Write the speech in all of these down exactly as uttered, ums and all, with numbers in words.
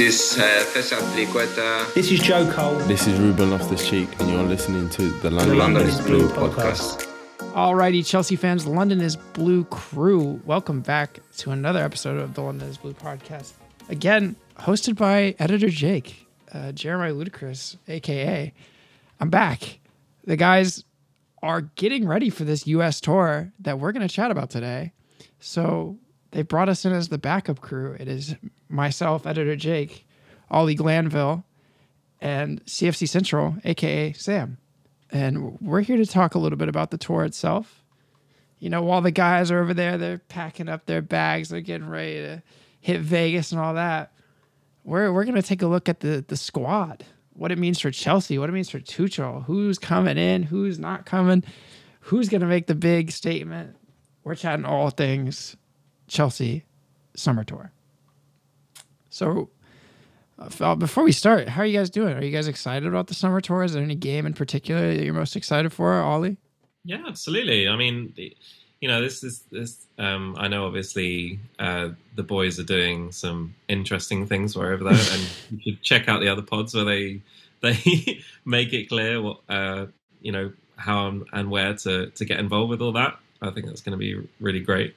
This is uh, Trev Chalobah. This is Joe Cole. This is Ruben Loftus-Cheek, and you're listening to the London, the London is Blue podcast. Alrighty, Chelsea fans, London is Blue crew. Welcome back to another episode of the London is Blue podcast. Again, hosted by editor Jake, uh, Jeremiah Ludacris, a k a. I'm back. The guys are getting ready for this U S tour that we're going to chat about today. So they brought us in as the backup crew. It is myself, editor Jake, Ollie Glanville, and C F C Central, a k a. Sam. And we're here to talk a little bit about the tour itself. You know, while the guys are over there, they're packing up their bags, they're getting ready to hit Vegas and all that. We're we're going to take a look at the, the squad, what it means for Chelsea, what it means for Tuchel, who's coming in, who's not coming, who's going to make the big statement. We're chatting all things Chelsea summer tour. So uh, before we start, how are you guys doing? Are you guys excited about the summer tour? Is there any game in particular that you're most excited for, Ollie? Yeah, absolutely. I mean, you know, this is this. Um, I know, obviously, uh, the boys are doing some interesting things wherever they're, and you should check out the other pods where they they make it clear what uh, you know how and where to to get involved with all that. I think that's going to be really great.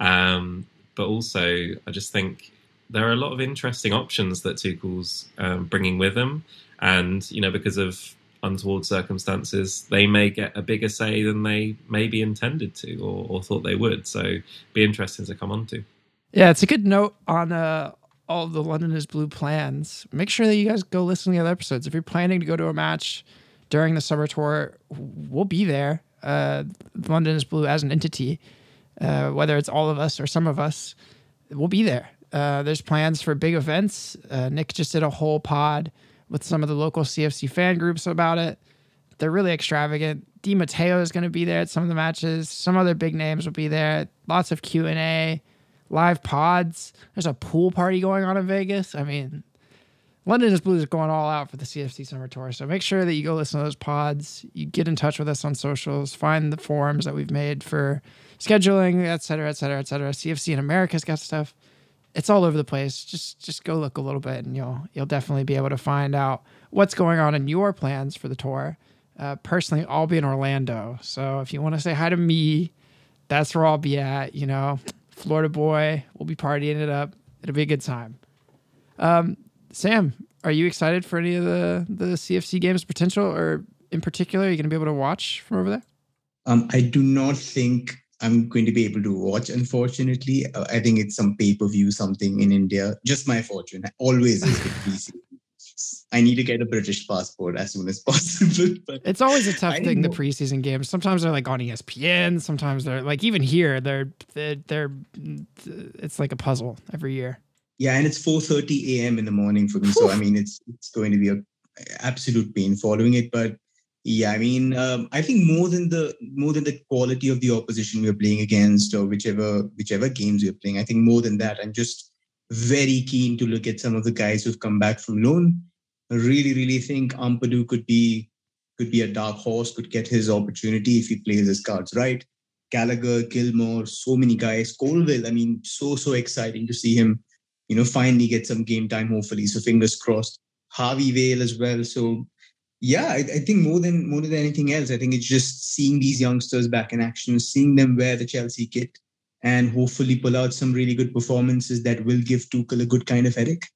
Um, but also, I just think there are a lot of interesting options that Tuchel's um, bringing with him. And, you know, because of untoward circumstances, they may get a bigger say than they maybe intended to or, or thought they would. So be interesting to come on to. Yeah, it's a good note on uh, all the London is Blue plans. Make sure that you guys go listen to the other episodes. If you're planning to go to a match during the summer tour, we'll be there. Uh, London is Blue as an entity, uh, whether it's all of us or some of us, we'll be there. Uh, there's plans for big events. Uh, Nick just did a whole pod with some of the local C F C fan groups about it. They're really extravagant. Di Matteo is going to be there at some of the matches. Some other big names will be there. Lots of Q and A, live pods. There's a pool party going on in Vegas. I mean, London is Blue is going all out for the C F C Summer Tour. So make sure that you go listen to those pods. You get in touch with us on socials. Find the forums that we've made for scheduling, et cetera, et cetera, et cetera. C F C in America's got stuff. It's all over the place. Just just go look a little bit, and you'll you'll definitely be able to find out what's going on in your plans for the tour. Uh, personally, I'll be in Orlando, so if you want to say hi to me, that's where I'll be at. You know, Florida boy, we'll be partying it up. It'll be a good time. Um, Sam, are you excited for any of the the C F C games potential, or in particular, are you going to be able to watch from over there? Um, I do not think I'm going to be able to watch, unfortunately. Uh, I think it's some pay-per-view, something in India. Just my fortune. I always is with P C. I need to get a British passport as soon as possible. But it's always a tough I thing, know. The preseason games. Sometimes they're like on E S P N. Sometimes they're like, even here, they're, they're, they're it's like a puzzle every year. Yeah, and it's four thirty a.m. in the morning for me. Oof. So, I mean, it's it's going to be an absolute pain following it, but yeah, I mean, um, I think more than the more than the quality of the opposition we're playing against, or whichever whichever games we're playing, I think more than that, I'm just very keen to look at some of the guys who've come back from loan. I really, really think Ampadu could be could be a dark horse, could get his opportunity if he plays his cards right. Gallagher, Gilmour, so many guys. Colville, I mean, so so exciting to see him, you know, finally get some game time. Hopefully, so fingers crossed. Harvey Vale as well, so. Yeah, I, I think more than more than anything else, I think it's just seeing these youngsters back in action, seeing them wear the Chelsea kit, and hopefully pull out some really good performances that will give Tuchel a good kind of headache.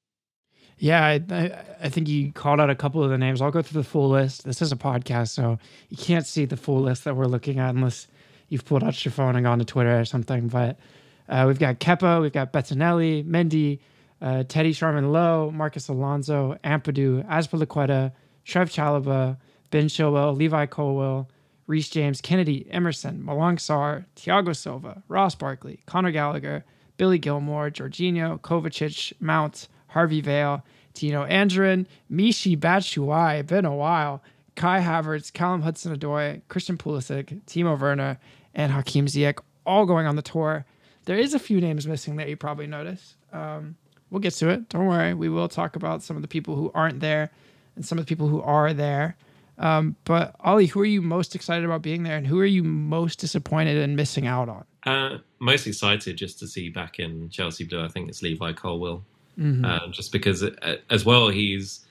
Yeah, I, I, I think you called out a couple of the names. I'll go through the full list. This is a podcast, so you can't see the full list that we're looking at unless you've pulled out your phone and gone to Twitter or something. But uh, we've got Kepa, we've got Bettinelli, Mendy, uh, Teddy Sharman-Lowe, Marcus Alonso, Ampadu, Azpilicueta, Trev Chalobah, Ben Chilwell, Levi Colwill, Reece James, Kennedy, Emerson, Malang Sar, Thiago Silva, Ross Barkley, Connor Gallagher, Billy Gilmour, Jorginho, Kovacic, Mount, Harvey Vale, Tino Andrin, Michy Batshuayi, been a while, Kai Havertz, Callum Hudson-Odoi, Christian Pulisic, Timo Werner, and Hakim Ziyech, all going on the tour. There is a few names missing that you probably notice. Um, we'll get to it. Don't worry. We will talk about some of the people who aren't there and some of the people who are there. Um, but Ollie, who are you most excited about being there, and who are you most disappointed and missing out on? Uh, most excited just to see back in Chelsea Blue, I think it's Levi Colwill. mm-hmm. uh, just because uh, as well he's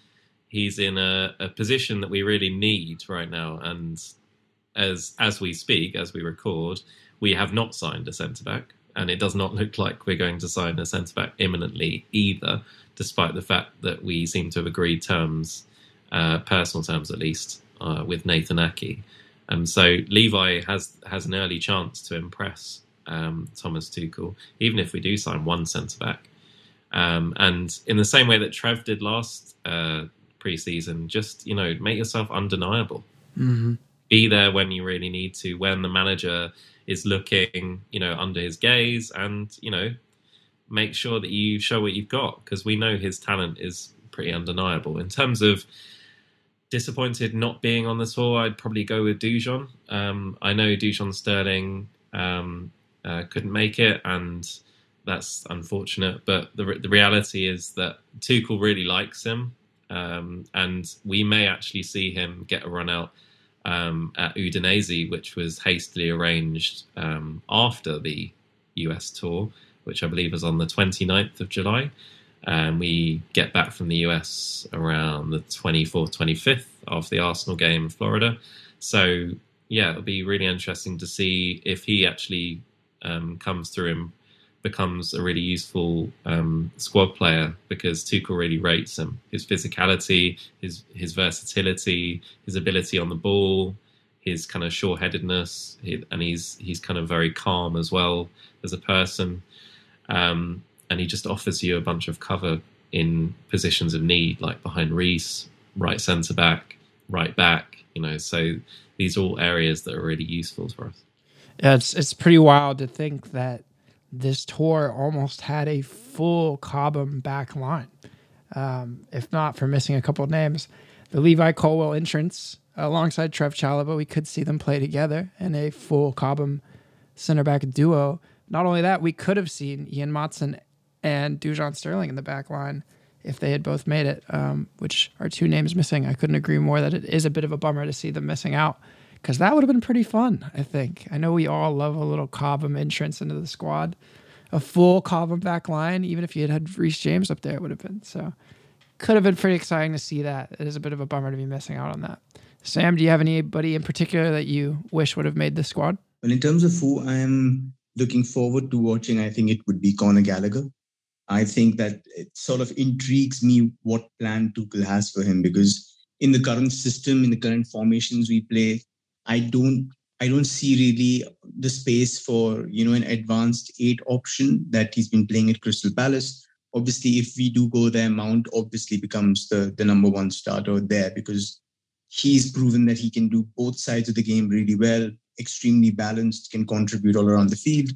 he's in a, a position that we really need right now. And as as we speak, as we record, we have not signed a centre-back, and it does not look like we're going to sign a centre-back imminently either, despite the fact that we seem to have agreed terms, uh, personal terms at least, uh, with Nathan Aké. Um, so Levi has has an early chance to impress um, Thomas Tuchel, even if we do sign one centre-back. Um, and in the same way that Trev did last uh, pre-season, just, you know, make yourself undeniable. Mm-hmm. Be there when you really need to, when the manager is looking, you know, under his gaze, and, you know, make sure that you show what you've got, because we know his talent is pretty undeniable. In terms of disappointed not being on the tour, I'd probably go with Dujon. Um, I know Dujon Sterling um, uh, couldn't make it, and that's unfortunate. But the, re- the reality is that Tuchel really likes him, um, and we may actually see him get a run out Um, at Udinese, which was hastily arranged um, after the U S tour, which I believe is on the twenty-ninth of July. And um, we get back from the U S around the twenty-fourth, twenty-fifth of the Arsenal game in Florida. So, yeah, it'll be really interesting to see if he actually um, comes through and becomes a really useful um, squad player, because Tuchel really rates him. His physicality, his his versatility, his ability on the ball, his kind of sure-headedness, and he's he's kind of very calm as well as a person. Um, and he just offers you a bunch of cover in positions of need, like behind Reece, right centre-back, right back, you know. So these are all areas that are really useful for us. Yeah, it's, it's pretty wild to think that this tour almost had a full Cobham back line. Um, if not for missing a couple of names, the Levi Colwill entrance alongside Trev Chalobah, we could see them play together in a full Cobham center back duo. Not only that, we could have seen Ian Matson and Dujon Sterling in the back line if they had both made it, um, which are two names missing. I couldn't agree more that it is a bit of a bummer to see them missing out, because that would have been pretty fun, I think. I know we all love a little Cobham entrance into the squad. A full Cobham back line, even if you had had Reece James up there, it would have been. So could have been pretty exciting to see that. It is a bit of a bummer to be missing out on that. Sam, do you have anybody in particular that you wish would have made the squad? Well, in terms of who I'm looking forward to watching, I think it would be Connor Gallagher. I think that it sort of intrigues me what plan Tuchel has for him, because in the current system, in the current formations we play, I don't I don't see really the space for, you know, an advanced eight option that he's been playing at Crystal Palace. Obviously, if we do go there, Mount obviously becomes the, the number one starter there, because he's proven that he can do both sides of the game really well, extremely balanced, can contribute all around the field.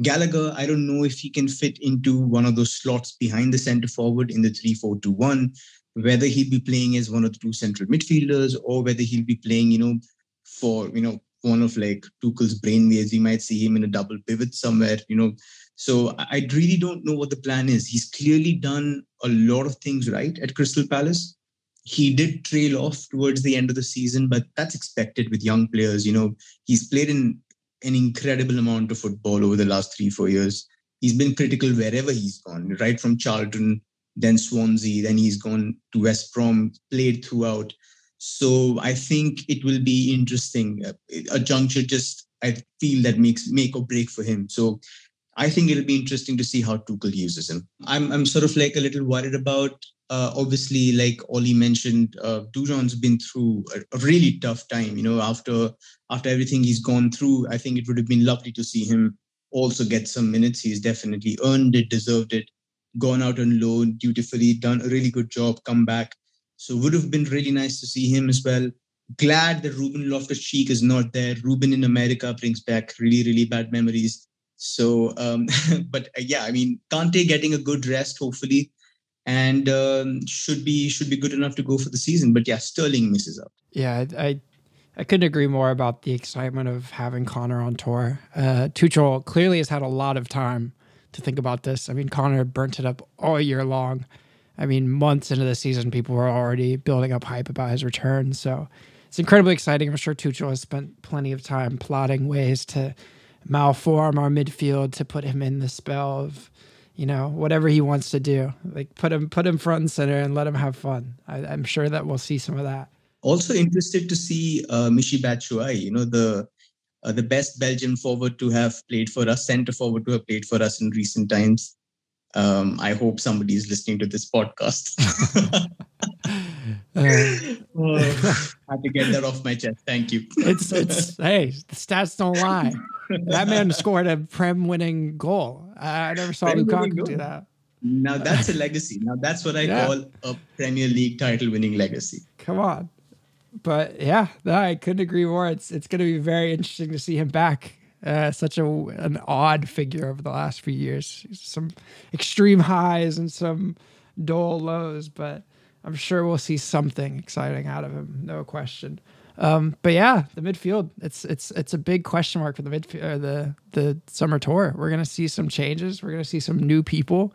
Gallagher, I don't know if he can fit into one of those slots behind the centre forward in the three four two one, whether he'll be playing as one of the two central midfielders or whether he'll be playing, you know, for, you know, one of like Tuchel's brainwaves. We might see him in a double pivot somewhere, you know. So I really don't know what the plan is. He's clearly done a lot of things right at Crystal Palace. He did trail off towards the end of the season, but that's expected with young players. You know, he's played in an incredible amount of football over the last three, four years. He's been critical wherever he's gone, right from Charlton, then Swansea, then he's gone to West Brom, played throughout. So I think it will be interesting. A juncture just, I feel, that makes make or break for him. So I think it'll be interesting to see how Tuchel uses him. I'm I'm sort of like a little worried about, uh, obviously, like Ollie mentioned, uh, Dujon's been through a really tough time. You know, after after everything he's gone through, I think it would have been lovely to see him also get some minutes. He's definitely earned it, deserved it, gone out on loan, dutifully, done a really good job, come back. So would have been really nice to see him as well. Glad that Ruben Loftus-Cheek is not there. Ruben in America brings back really, really bad memories. So, um, but uh, yeah, I mean, Kante getting a good rest, hopefully, and um, should be should be good enough to go for the season. But yeah, Sterling misses out. Yeah, I I, I couldn't agree more about the excitement of having Connor on tour. Uh, Tuchel clearly has had a lot of time to think about this. I mean, Connor burnt it up all year long. I mean, months into the season, people were already building up hype about his return. So it's incredibly exciting. I'm sure Tuchel has spent plenty of time plotting ways to malform our midfield to put him in the spell of you know, whatever he wants to do. Like put him put him front and center and let him have fun. I, I'm sure that we'll see some of that. Also interested to see uh, Michy Batshuayi, you know, the uh, the best Belgian forward to have played for us, centre forward to have played for us in recent times. Um, I hope somebody is listening to this podcast. Oh, I had to get that off my chest. Thank you. it's it's hey, the stats don't lie. That man scored a Prem winning goal. I never saw Lukaku do that. Now that's a legacy. Now that's what I yeah. call a Premier League title winning legacy. Come on. But yeah, no, I couldn't agree more. It's it's going to be very interesting to see him back. Uh, such a an odd figure over the last few years. Some extreme highs and some dull lows, but I'm sure we'll see something exciting out of him, no question. Um, but yeah, the midfield, it's it's it's a big question mark for the midfield, or the the summer tour. We're gonna see some changes. We're gonna see some new people.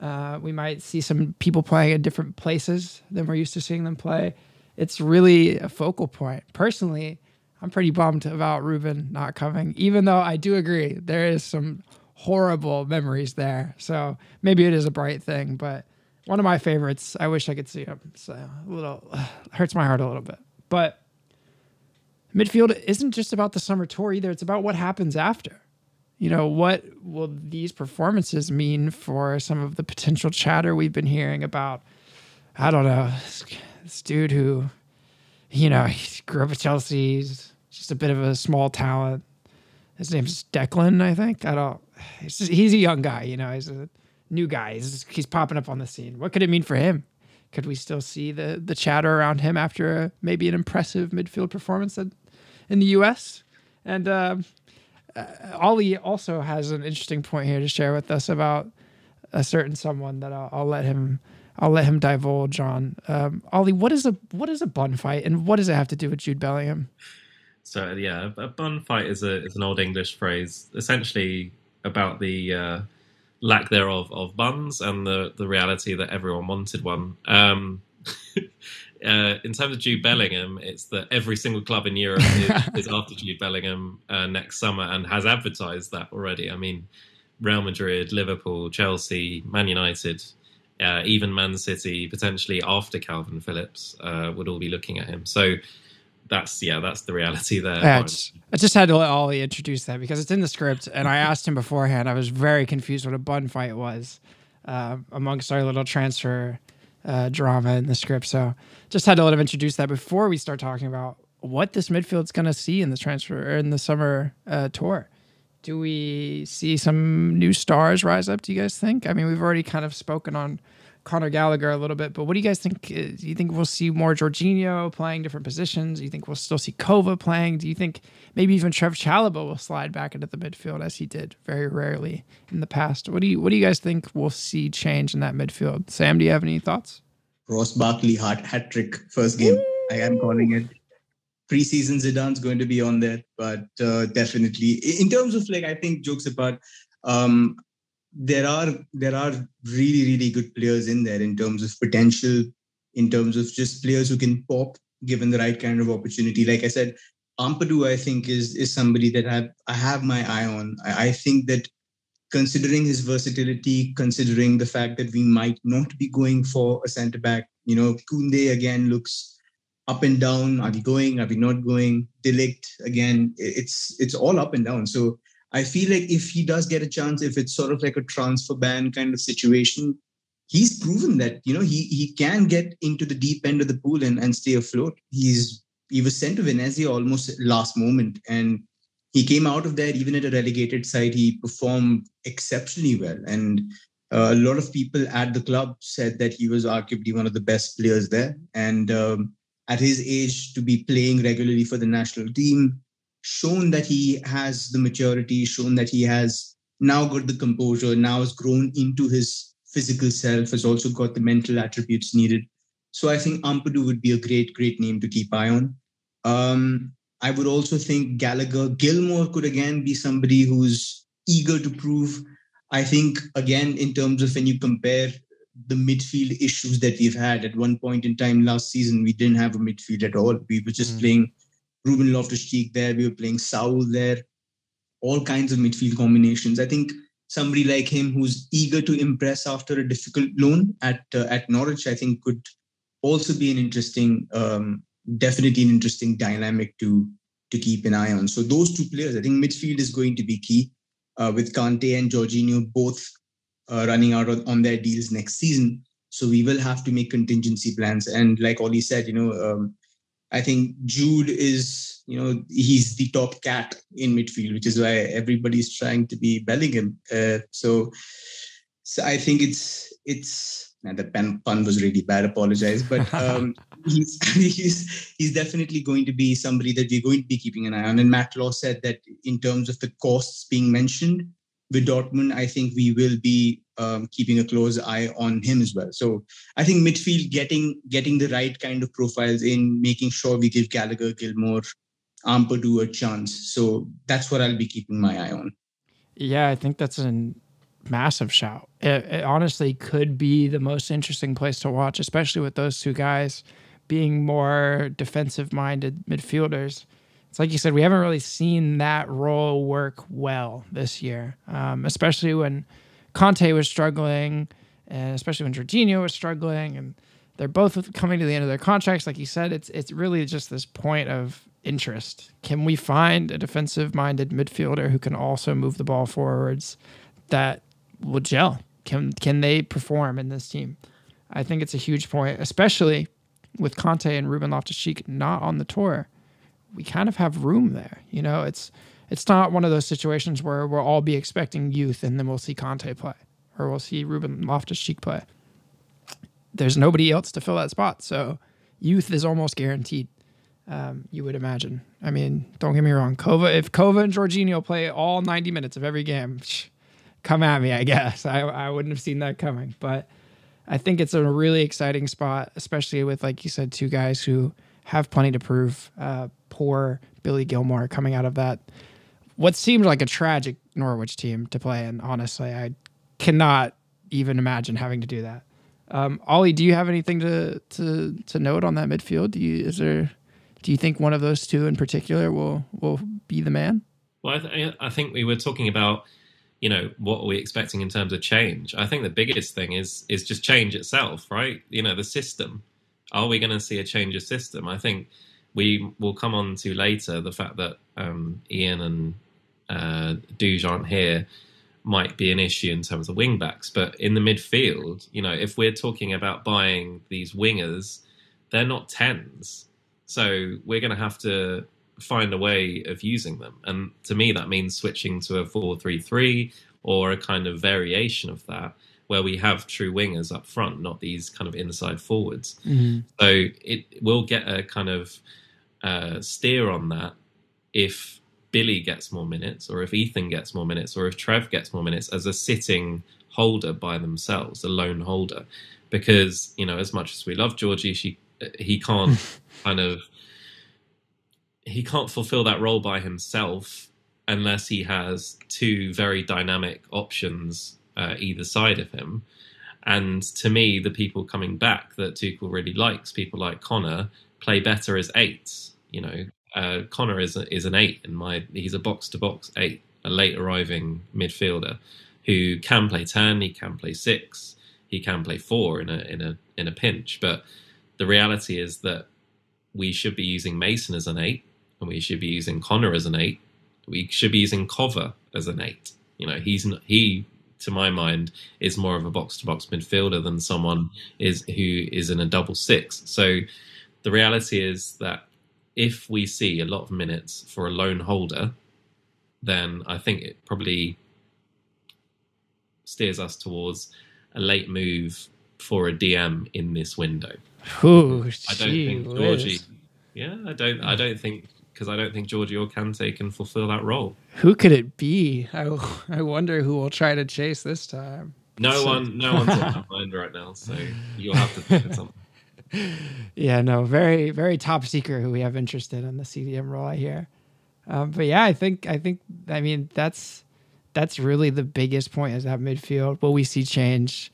Uh, we might see some people playing in different places than we're used to seeing them play. It's really a focal point. Personally, I'm pretty bummed about Ruben not coming, even though I do agree there is some horrible memories there. So maybe it is a bright thing, but one of my favorites, I wish I could see him. So a little uh, hurts my heart a little bit. But midfield isn't just about the summer tour either. It's about what happens after. You know, what will these performances mean for some of the potential chatter we've been hearing about, I don't know, this, this dude who, you know, he grew up at Chelsea. He's just a bit of a small talent. His name's Declan, I think. I don't. He's, just, he's a young guy, you know. He's a new guy. He's, he's popping up on the scene. What could it mean for him? Could we still see the the chatter around him after a, maybe an impressive midfield performance in, in the U S? And um, uh, Ollie also has an interesting point here to share with us about a certain someone that I'll, I'll let him. I'll let him divulge on. Um, Ollie, what is a what is a bun fight, and what does it have to do with Jude Bellingham? So yeah, a bun fight is a is an old English phrase, essentially about the uh, lack thereof of buns and the the reality that everyone wanted one. Um, uh, in terms of Jude Bellingham, it's that every single club in Europe is, is after Jude Bellingham uh, next summer and has advertised that already. I mean, Real Madrid, Liverpool, Chelsea, Man United. Uh, even Man City, potentially after Calvin Phillips, uh, would all be looking at him. So that's, yeah, that's the reality there. Yeah, I, just, I just had to let Ollie introduce that because it's in the script. And I asked him beforehand. I was very confused what a bun fight was uh, amongst our little transfer uh, drama in the script. So just had to let him introduce that before we start talking about what this midfield's going to see in the transfer or in the summer uh, tour. Do we see some new stars rise up, do you guys think? I mean, we've already kind of spoken on Connor Gallagher a little bit, but what do you guys think? Do you think we'll see more Jorginho playing different positions? Do you think we'll still see Kovacic playing? Do you think maybe even Trev Chalobah will slide back into the midfield as he did very rarely in the past? What do you what do you guys think we'll see change in that midfield? Sam, do you have any thoughts? Ross Barkley hat-trick first game. Ooh. I am calling it. Preseason Zidane's going to be on there, but uh, definitely in terms of like, I think jokes apart, um, there are there are really really good players in there in terms of potential, in terms of just players who can pop given the right kind of opportunity. Like I said, Ampadu I think is is somebody that I I have my eye on. I, I think that considering his versatility, considering the fact that we might not be going for a centre back, you know, Koundé again looks. Up and down, are we going, are we not going? Delict, again, it's it's all up and down. So I feel like if he does get a chance, if it's sort of like a transfer ban kind of situation, he's proven that, you know, he he can get into the deep end of the pool and, and stay afloat. He's He was sent to Venezia almost at last moment. And he came out of there, even at a relegated side, he performed exceptionally well. And uh, a lot of people at the club said that he was arguably one of the best players there. And um, at his age, to be playing regularly for the national team, shown that he has the maturity, shown that he has now got the composure, now has grown into his physical self, has also got the mental attributes needed. So I think Ampadu would be a great, great name to keep eye on. Um, I would also think Gallagher, Gilmour could again be somebody who's eager to prove. I think, again, in terms of when you compare the midfield issues that we've had. At one point in time last season, we didn't have a midfield at all. We were just mm. playing Ruben Loftus-Cheek there. We were playing Saul there. All kinds of midfield combinations. I think somebody like him who's eager to impress after a difficult loan at uh, at Norwich, I think could also be an interesting, um, definitely an interesting dynamic to to keep an eye on. So those two players, I think midfield is going to be key uh, with Kante and Jorginho both uh, running out on, on their deals next season. So we will have to make contingency plans. And like Ollie said, you know, um, I think Jude is, you know, he's the top cat in midfield, which is why everybody's trying to be Bellingham. Uh, so, so I think it's, it's, nah, the pen, pun was really bad, apologize. But um, he's, he's, he's definitely going to be somebody that we're going to be keeping an eye on. And Matt Law said that in terms of the costs being mentioned with Dortmund, I think we will be um, keeping a close eye on him as well. So I think midfield, getting getting the right kind of profiles in, making sure we give Gallagher, Gilmour, Ampadu a chance. So that's what I'll be keeping my eye on. Yeah, I think that's a massive shout. It, it honestly could be the most interesting place to watch, especially with those two guys being more defensive-minded midfielders. It's like you said, we haven't really seen that role work well this year, um, especially when Conte was struggling, and especially when Jorginho was struggling, and they're both coming to the end of their contracts. Like you said, it's it's really just this point of interest. Can we find a defensive-minded midfielder who can also move the ball forwards that will gel? Can can they perform in this team? I think it's a huge point, especially with Conte and Ruben Loftus-Cheek not on the tour. We kind of have room there. You know, it's it's not one of those situations where we'll all be expecting youth and then we'll see Conte play or we'll see Ruben Loftus-Cheek play. There's nobody else to fill that spot. So youth is almost guaranteed, um, you would imagine. I mean, don't get me wrong. Kova, if Kova and Jorginho play all ninety minutes of every game, psh, come at me, I guess. I, I wouldn't have seen that coming. But I think it's a really exciting spot, especially with, like you said, two guys who have plenty to prove. Uh, poor Billy Gilmour coming out of that, what seemed like a tragic Norwich team to play in. Honestly, I cannot even imagine having to do that. Um, Ollie, do you have anything to, to, to note on that midfield? Do you, is there, do you think one of those two in particular will, will be the man? Well, I, th- I think we were talking about, you know, what are we expecting in terms of change? I think the biggest thing is, is just change itself, right? You know, the system. Are we going to see a change of system? I think we will come on to later the fact that um, Ian and uh, Dujon aren't here might be an issue in terms of wing backs. But in the midfield, you know, if we're talking about buying these wingers, they're not tens. So we're going to have to find a way of using them. And to me, that means switching to a four three three or a kind of variation of that, where we have true wingers up front, not these kind of inside forwards. Mm-hmm. So it will get a kind of uh, steer on that if Billy gets more minutes or if Ethan gets more minutes or if Trev gets more minutes as a sitting holder by themselves, a lone holder. Because, you know, as much as we love Georgie, she, he can't kind of... He can't fulfill that role by himself unless he has two very dynamic options Uh, either side of him. And to me, the people coming back that Tuchel really likes, people like Connor, play better as eights. You know, uh, Connor is a, is an eight in my. He's a box to box eight, a late arriving midfielder who can play ten, he can play six, he can play four in a in a in a pinch. But the reality is that we should be using Mason as an eight, and we should be using Connor as an eight. We should be using Kovacic as an eight. You know, he's not, he. to my mind, is more of a box-to-box midfielder than someone is who is in a double six. So the reality is that if we see a lot of minutes for a lone holder, then I think it probably steers us towards a late move for a D M in this window. Ooh, I don't think Georgie. Liz. Yeah, I don't. I don't think. Because I don't think Georgie or Kante can fulfill that role. Who could it be? I, I wonder who will try to chase this time. No so. one, no one's on my mind right now, so you'll have to think of something. Yeah, no, very, very top seeker who we have interested in the C D M role, I hear. Um, but yeah, I think, I think, I mean, that's that's really the biggest point is that midfield. Will we see change?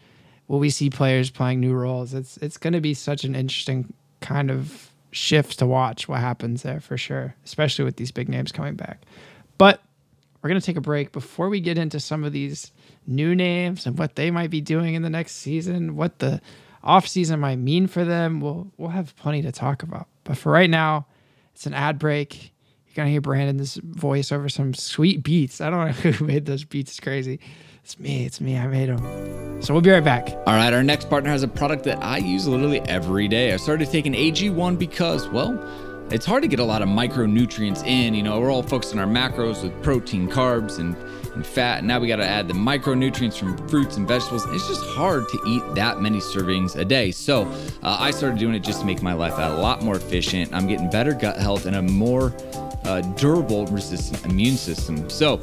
Will we see players playing new roles? It's it's going to be such an interesting kind of shifts to watch what happens there for sure, especially with these big names coming back. But we're going to take a break before we get into some of these new names and what they might be doing in the next season, what the offseason might mean for them. We'll, we'll have plenty to talk about. But for right now, it's an ad break. You're going to hear Brandon's voice over some sweet beats. I don't know who made those beats. It's crazy. It's me. It's me. I made them. So we'll be right back. All right. Our next partner has a product that I use literally every day. I started taking A G one because, well, it's hard to get a lot of micronutrients in. You know, we're all focused on our macros with protein, carbs, and, and fat. And now we got to add the micronutrients from fruits and vegetables. It's just hard to eat that many servings a day. So uh, I started doing it just to make my life a lot more efficient. I'm getting better gut health and a more Uh, durable, resistant immune system. So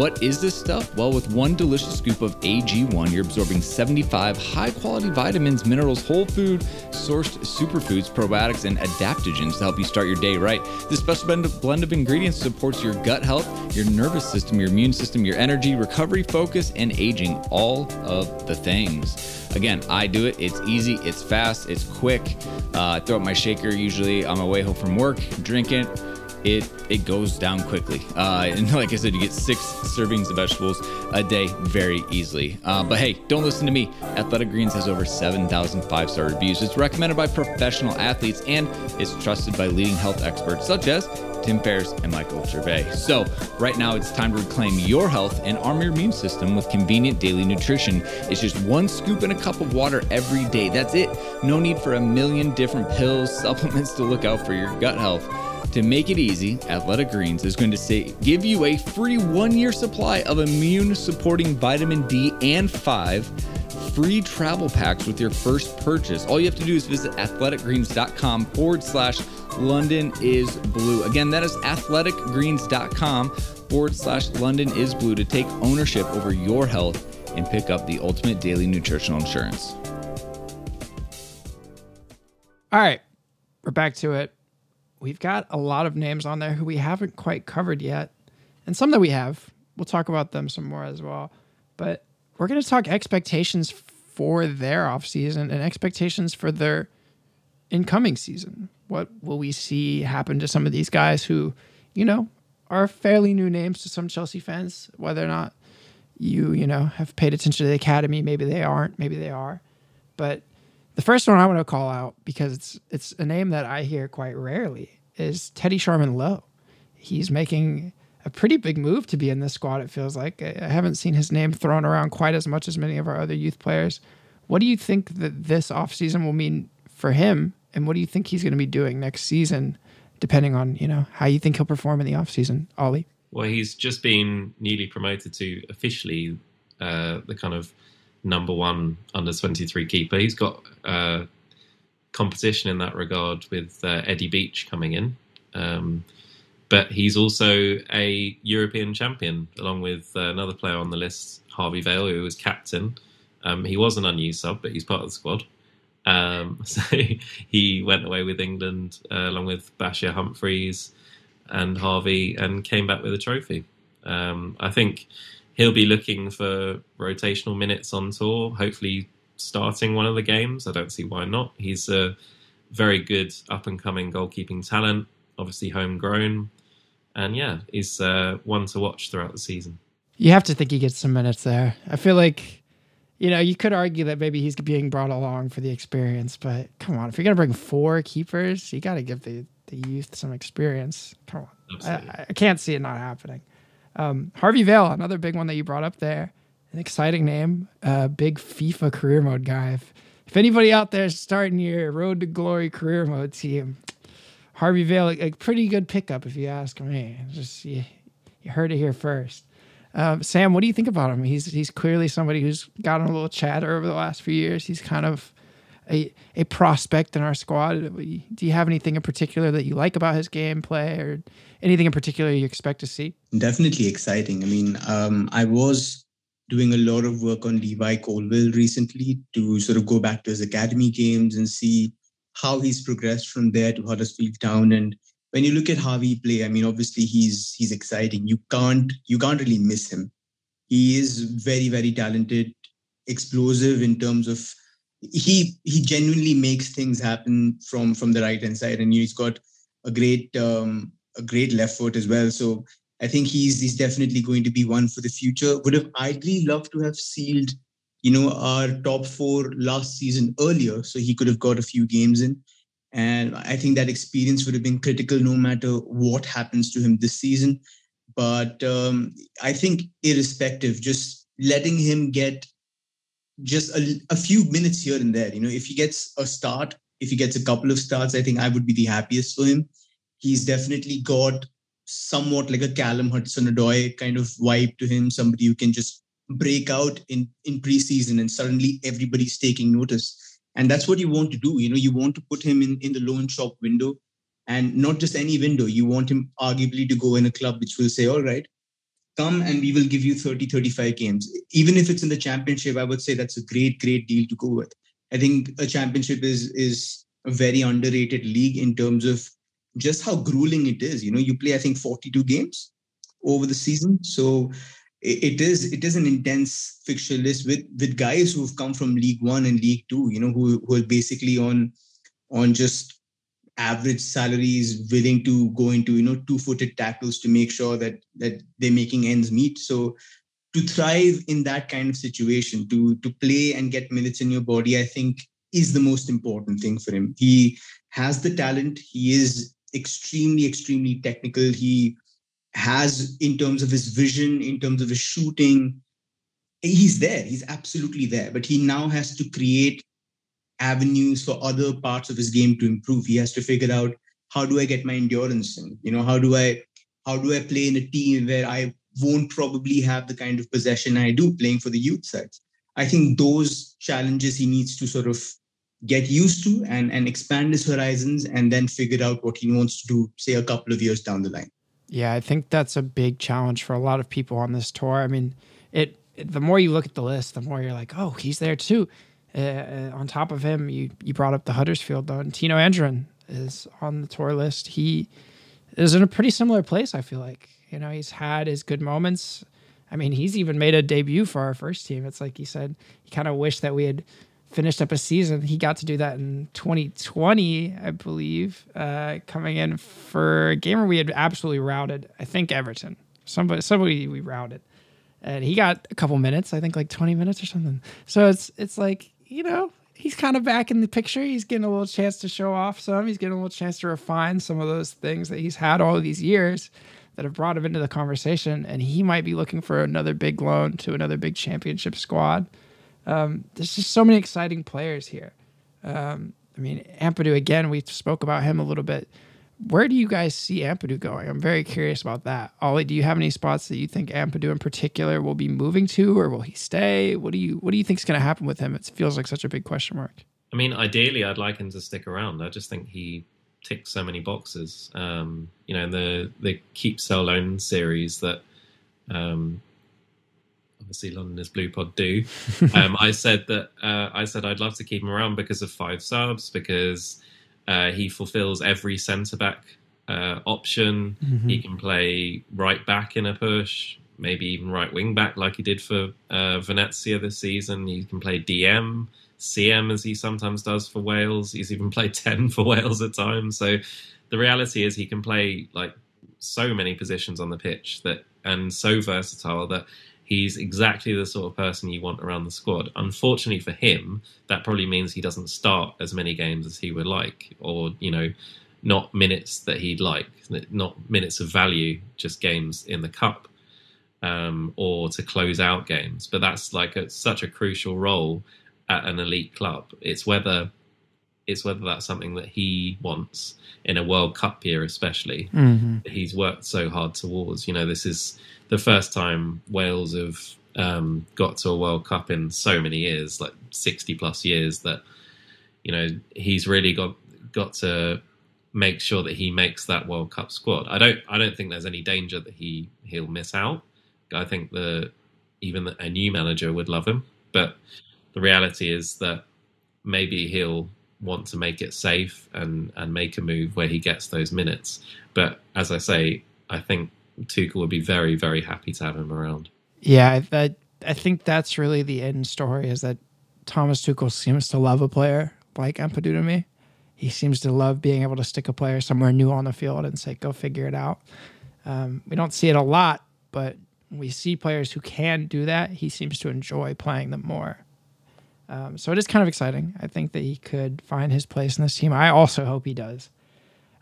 what is this stuff? Well, with one delicious scoop of A G one, you're absorbing seventy-five high-quality vitamins, minerals, whole food sourced superfoods, probiotics, and adaptogens to help you start your day right. This special blend of ingredients supports your gut health, your nervous system, your immune system, your energy, recovery, focus, and aging, all of the things. Again, I do it. It's easy. It's fast. It's quick. Uh, I throw up my shaker usually on my way home from work, drink it. It it goes down quickly. Uh, and like I said, you get six servings of vegetables a day very easily. Uh, but hey, don't listen to me. Athletic Greens has over seven thousand five-star reviews. It's recommended by professional athletes and it's trusted by leading health experts such as Tim Ferriss and Michael Gervais. So right now it's time to reclaim your health and arm your immune system with convenient daily nutrition. It's just one scoop in a cup of water every day. That's it. No need for a million different pills, supplements to look out for your gut health. To make it easy, Athletic Greens is going to say, give you a free one-year supply of immune-supporting vitamin D and five free travel packs with your first purchase. All you have to do is visit athletic greens dot com forward slash London is Blue. Again, that is athletic greens dot com forward slash London is Blue to take ownership over your health and pick up the ultimate daily nutritional insurance. All right, we're back to it. We've got a lot of names on there who we haven't quite covered yet, and some that we have. We'll talk about them some more as well. But we're going to talk expectations for their offseason and expectations for their incoming season. What will we see happen to some of these guys who, you know, are fairly new names to some Chelsea fans, whether or not you, you know, have paid attention to the academy. Maybe they aren't, maybe they are. But the first one I want to call out, because it's it's a name that I hear quite rarely, is Teddy Sharman-Lowe. He's making a pretty big move to be in this squad, it feels like. I haven't seen his name thrown around quite as much as many of our other youth players. What do you think that this offseason will mean for him, and what do you think he's going to be doing next season, depending on, you know, how you think he'll perform in the offseason? Ollie? Well, he's just been newly promoted to officially uh, the kind of number one under twenty-three keeper. He's got uh, competition in that regard with uh, Eddie Beach coming in. Um, but he's also a European champion, along with uh, another player on the list, Harvey Vale, who was captain. Um, he was an unused sub, but he's part of the squad. Um, so he went away with England, uh, along with Bashir Humphreys and Harvey, and came back with a trophy. Um, I think he'll be looking for rotational minutes on tour, hopefully starting one of the games. I don't see why not. He's a very good up-and-coming goalkeeping talent, obviously homegrown. And yeah, he's uh, one to watch throughout the season. You have to think he gets some minutes there. I feel like, you know, you could argue that maybe he's being brought along for the experience, but come on, if you're going to bring four keepers, you got to give the, the youth some experience. Come on. I, I can't see it not happening. Um, Harvey Vale, another big one that you brought up there. An exciting name. Uh, big FIFA career mode guy. If, if anybody out there is starting your Road to Glory career mode team, Harvey Vale, a, a pretty good pickup if you ask me. Just You, you heard it here first. Um, Sam, what do you think about him? He's he's clearly somebody who's gotten a little chatter over the last few years. He's kind of a, a prospect in our squad. Do you have anything in particular that you like about his gameplay, or anything in particular you expect to see? Definitely exciting. I mean, um, I was doing a lot of work on Levi Colwill recently to sort of go back to his academy games and see how he's progressed from there to Huddersfield Town. And when you look at Harvey play, I mean, obviously he's he's exciting. You can't you can't really miss him. He is very, very talented, explosive in terms of he he genuinely makes things happen from from the right hand side, and he's got a great um, a great left foot as well. So I think he's he's definitely going to be one for the future. Would have ideally loved to have sealed, you know, our top four last season earlier, so he could have got a few games in. And I think that experience would have been critical no matter what happens to him this season. But um, I think irrespective, just letting him get just a, a few minutes here and there. You know, if he gets a start, if he gets a couple of starts, I think I would be the happiest for him. He's definitely got somewhat like a Callum Hudson-Odoi kind of vibe to him, somebody who can just break out in, in pre-season and suddenly everybody's taking notice. And that's what you want to do. You know, you want to put him in, in the loan shop window, and not just any window. You want him arguably to go in a club which will say, all right, come and we will give you thirty, thirty-five games. Even if it's in the championship, I would say that's a great, great deal to go with. I think a championship is, is a very underrated league in terms of just how grueling it is. You know, you play, I think, forty-two games over the season. So it is it is an intense fixture list with, with guys who've come from League One and League Two, you know, who, who are basically on on just average salaries, willing to go into, you know, two-footed tackles to make sure that that they're making ends meet. So to thrive in that kind of situation, to to play and get minutes in your body, I think is the most important thing for him. He has the talent. He is extremely, extremely technical. He has, in terms of his vision, in terms of his shooting, he's there. He's absolutely there. But he now has to create avenues for other parts of his game to improve. He has to figure out, how do I get my endurance in? You know, how do I how do I play in a team where I won't probably have the kind of possession I do playing for the youth sides? I think those challenges he needs to sort of get used to and, and expand his horizons, and then figure out what he wants to do, say, a couple of years down the line. Yeah, I think that's a big challenge for a lot of people on this tour. I mean, it. The more you look at the list, the more you're like, oh, he's there too. Uh, on top of him, you, you brought up the Huddersfield loan. Tino Andron is on the tour list. He is in a pretty similar place, I feel like. You know, he's had his good moments. I mean, he's even made a debut for our first team. It's like he said, he kind of wished that we had finished up a season. He got to do that in twenty twenty, I believe, uh, coming in for a game where we had absolutely routed, I think, Everton. Somebody, somebody we routed. And he got a couple minutes, I think like twenty minutes or something. So it's it's like, you know, he's kind of back in the picture. He's getting a little chance to show off some. He's getting a little chance to refine some of those things that he's had all these years that have brought him into the conversation. And he might be looking for another big loan to another big championship squad. Um, there's just so many exciting players here. Um, I mean, Ampadu, again, we spoke about him a little bit. Where do you guys see Ampadu going? I'm very curious about that. Ollie, do you have any spots that you think Ampadu in particular will be moving to, or will he stay? What do you what do you think is going to happen with him? It feels like such a big question mark. I mean, ideally, I'd like him to stick around. I just think he ticks so many boxes. Um, you know, the the keep sell loan series that um, obviously London is Blue Pod do. um, I said that uh, I said I'd love to keep him around because of five subs, because. Uh, he fulfills every centre-back uh, option. Mm-hmm. He can play right back in a push, maybe even right wing-back like he did for uh, Venezia this season. He can play D M, C M as he sometimes does for Wales. He's even played ten for Wales at times. So the reality is he can play like so many positions on the pitch that, and so versatile that he's exactly the sort of person you want around the squad. Unfortunately for him, that probably means he doesn't start as many games as he would like, or, you know, not minutes that he'd like, not minutes of value, just games in the cup um, or to close out games. But that's like a, such a crucial role at an elite club. It's whether it's whether that's something that he wants in a World Cup year, especially. Mm-hmm. He's worked so hard towards, you know, this is the first time Wales have um, got to a World Cup in so many years, like sixty plus years, that, you know, he's really got got to make sure that he makes that World Cup squad. I don't I don't think there's any danger that he he'll miss out. I think the even a new manager would love him, but the reality is that maybe he'll want to make it safe and, and make a move where he gets those minutes. But as I say, I think Tuchel would be very, very happy to have him around. Yeah, I, I think that's really the end story, is that Thomas Tuchel seems to love a player like Ampadu to me. He seems to love being able to stick a player somewhere new on the field and say, go figure it out. Um, we don't see it a lot, but when we see players who can do that, he seems to enjoy playing them more. Um, so it is kind of exciting. I think that he could find his place in this team. I also hope he does.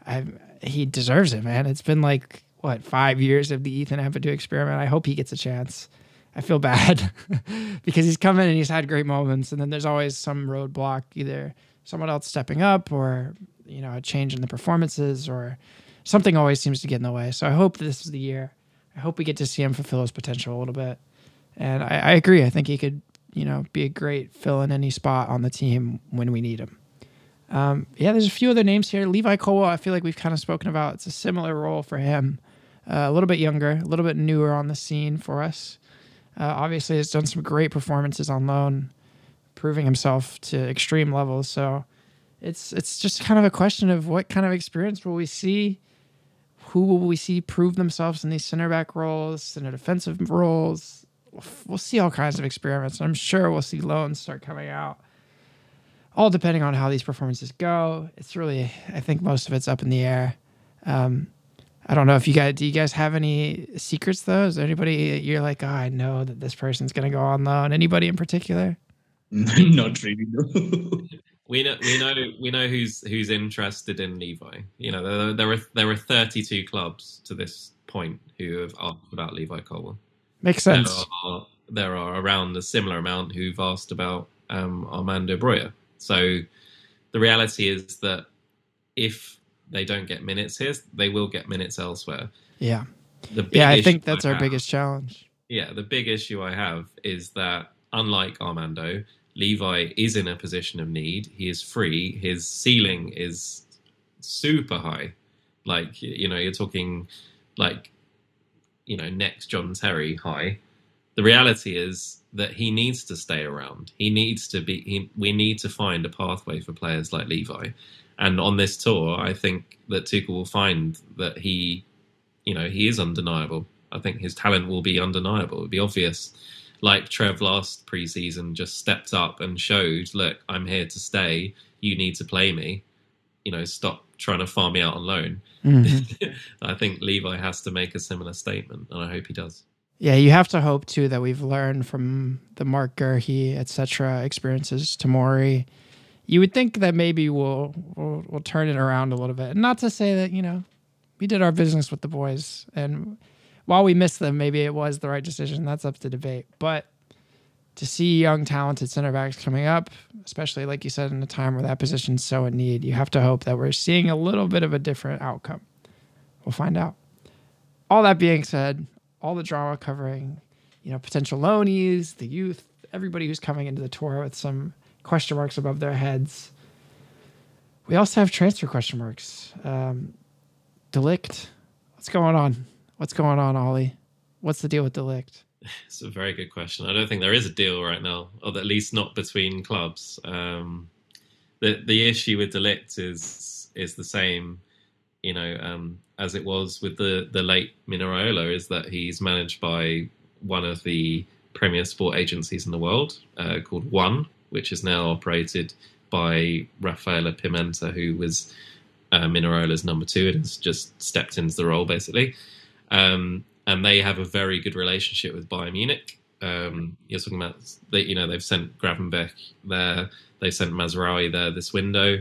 I he deserves it, man. It's been like, what, five years of the Ethan Ampadu experiment. I hope he gets a chance. I feel bad because he's come in and he's had great moments, and then there's always some roadblock, either someone else stepping up or, you know, a change in the performances or something always seems to get in the way. So I hope this is the year. I hope we get to see him fulfill his potential a little bit. And I, I agree. I think he could, you know, be a great fill in any spot on the team when we need him. Um, yeah, there's a few other names here. Levi Colwill, I feel like we've kind of spoken about. It's a similar role for him. Uh, a little bit younger, a little bit newer on the scene for us. Uh, obviously, he's done some great performances on loan, proving himself to extreme levels. So it's it's just kind of a question of what kind of experience will we see? Who will we see prove themselves in these center back roles, in their defensive roles? We'll see all kinds of experiments. I'm sure we'll see loans start coming out, all depending on how these performances go. It's really, I think most of it's up in the air. Um, I don't know if you guys, do you guys have any secrets though? Is there anybody you're like, oh, I know that this person's going to go on loan? Anybody in particular? Not really, no. We know, we know, we know who's who's interested in Levi. You know, there, there are there are thirty-two clubs to this point who have asked about Levi Colwill. Makes sense. There are, there are around a similar amount who've asked about um, Armando Breuer. So the reality is that if they don't get minutes here, they will get minutes elsewhere. Yeah. The yeah, I think that's I our have, biggest challenge. Yeah, the big issue I have is that unlike Armando, Levi is in a position of need. He is free. His ceiling is super high. Like, you know, you're talking like, you know, next John Terry high. The reality is that he needs to stay around. He needs to be, he, we need to find a pathway for players like Levi. And on this tour, I think that Tuchel will find that he, you know, he is undeniable. I think his talent will be undeniable. It would be obvious. Like Trev last preseason just stepped up and showed, look, I'm here to stay. You need to play me. You know, stop trying to farm me out on loan. Mm-hmm. I think Levi has to make a similar statement, and I hope he does. Yeah, you have to hope, too, that we've learned from the Mark Guerhi, et cetera, experiences, Tomori. You would think that maybe we'll, we'll, we'll turn it around a little bit. And not to say that, you know, we did our business with the boys and while we missed them, maybe it was the right decision. That's up to debate. But to see young, talented center backs coming up, especially like you said, in a time where that position's so in need, you have to hope that we're seeing a little bit of a different outcome. We'll find out. All that being said, all the drama covering, you know, potential loanees, the youth, everybody who's coming into the tour with some question marks above their heads. We also have transfer question marks. Um, Delict, what's going on? What's going on, Ollie? What's the deal with Delict? It's a very good question. I don't think there is a deal right now, or at least not between clubs. Um, the the issue with Delict is is the same, you know, um, as it was with the the late Minoraiola, is that he's managed by one of the premier sport agencies in the world uh, called One, which is now operated by Rafaela Pimenta, who was uh, Mineraiola's number two and has just stepped into the role basically. Um, and they have a very good relationship with Bayern Munich. Um, you're talking about, they, you know, they've sent Gravenbeck there. They sent Mazraoui there this window.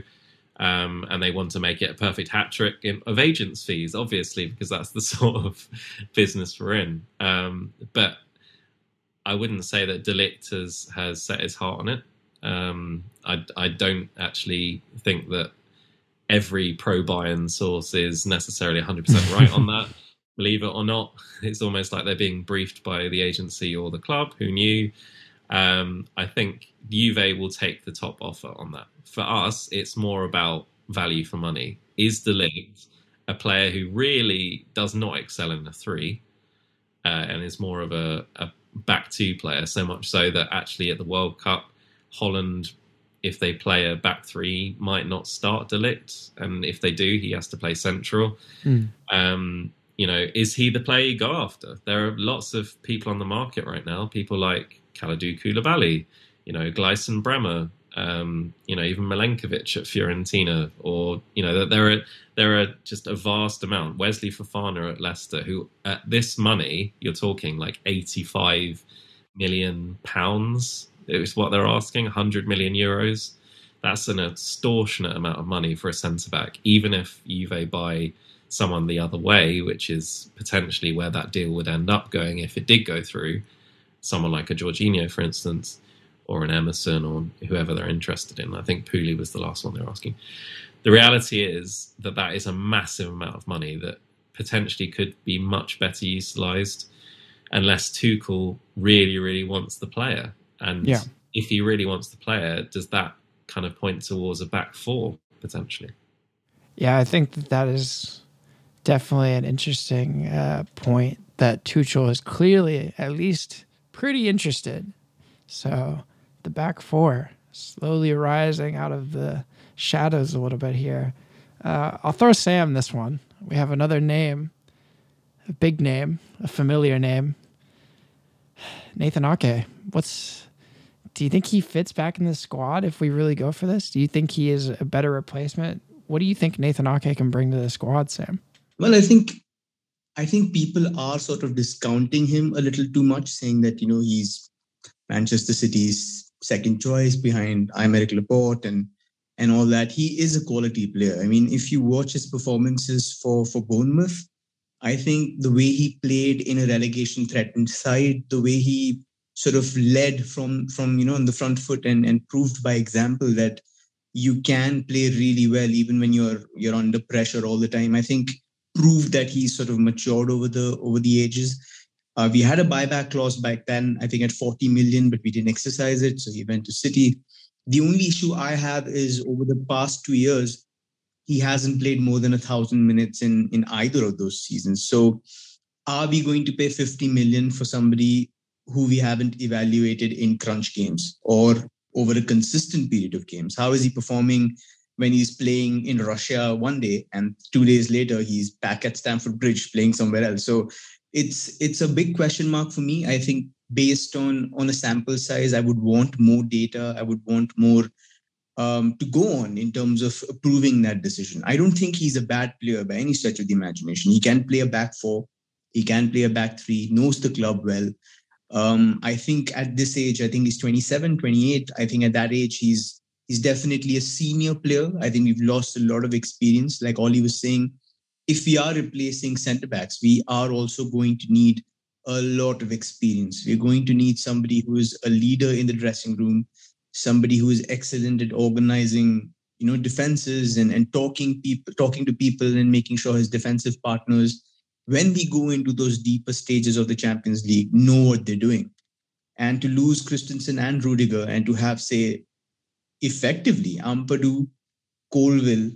Um, and they want to make it a perfect hat trick in, of agents fees, obviously, because that's the sort of business we're in. Um, but I wouldn't say that Delict has, has set his heart on it. Um, I, I don't actually think that every pro-Bayern source is necessarily one hundred percent right on that. Believe it or not, it's almost like they're being briefed by the agency or the club. Who knew? Um, I think Juve will take the top offer on that. For us, it's more about value for money. Is Delict a player who really does not excel in the three uh, and is more of a, a back two player, so much so that actually at the World Cup, Holland, if they play a back three, might not start Delict. And if they do, he has to play central. Mm. Um You know, is he the player you go after? There are lots of people on the market right now. People like Kalidou Koulibaly, you know, Gleison Bremer, um, you know, even Milenkovic at Fiorentina, or, you know, there are there are just a vast amount. Wesley Fofana at Leicester, who at this money, you're talking like eighty-five million pounds. It was what they're asking, one hundred million euros. That's an extortionate amount of money for a centre-back, even if Juve buy someone the other way, which is potentially where that deal would end up going if it did go through, someone like a Jorginho, for instance, or an Emerson, or whoever they're interested in. I think Puli was the last one they're asking. The reality is that that is a massive amount of money that potentially could be much better utilised unless Tuchel really, really wants the player. And yeah. if he really wants the player, does that kind of point towards a back four, potentially? Yeah, I think that that is definitely an interesting uh, point, that Tuchel is clearly at least pretty interested. So the back four slowly rising out of the shadows a little bit here. Uh, I'll throw Sam this one. We have another name, a big name, a familiar name. Nathan Aké. What's do you think he fits back in the squad if we really go for this? Do you think he is a better replacement? What do you think Nathan Aké can bring to the squad, Sam? Well, I think I think people are sort of discounting him a little too much, saying that, you know, he's Manchester City's second choice behind Aymeric Laporte and and all that. He is a quality player. I mean, if you watch his performances for, for Bournemouth, I think the way he played in a relegation-threatened side, the way he sort of led from, from you know, on the front foot and, and proved by example that you can play really well even when you're you're under pressure all the time, I think proved that he's sort of matured over the over the ages. Uh, we had a buyback clause back then, I think at forty million, but we didn't exercise it, so he went to City. The only issue I have is over the past two years, he hasn't played more than a thousand minutes in, in either of those seasons. So are we going to pay fifty million for somebody who we haven't evaluated in crunch games or over a consistent period of games? How is he performing when he's playing in Russia one day and two days later he's back at Stamford Bridge playing somewhere else? So it's it's a big question mark for me. I think based on, on a sample size, I would want more data. I would want more um, to go on in terms of approving that decision. I don't think he's a bad player by any stretch of the imagination. He can play a back four. He can play a back three. Knows the club well. Um, I think at this age, I think he's twenty-seven, twenty-eight. I think at that age, he's he's definitely a senior player. I think we've lost a lot of experience. Like Ollie was saying, if we are replacing centre-backs, we are also going to need a lot of experience. We're going to need somebody who is a leader in the dressing room, somebody who is excellent at organising, you know, defences and, and talking people, talking to people and making sure his defensive partners, when we go into those deeper stages of the Champions League, know what they're doing. And to lose Christensen and Rudiger and to have, say, effectively Ampadu, Colville,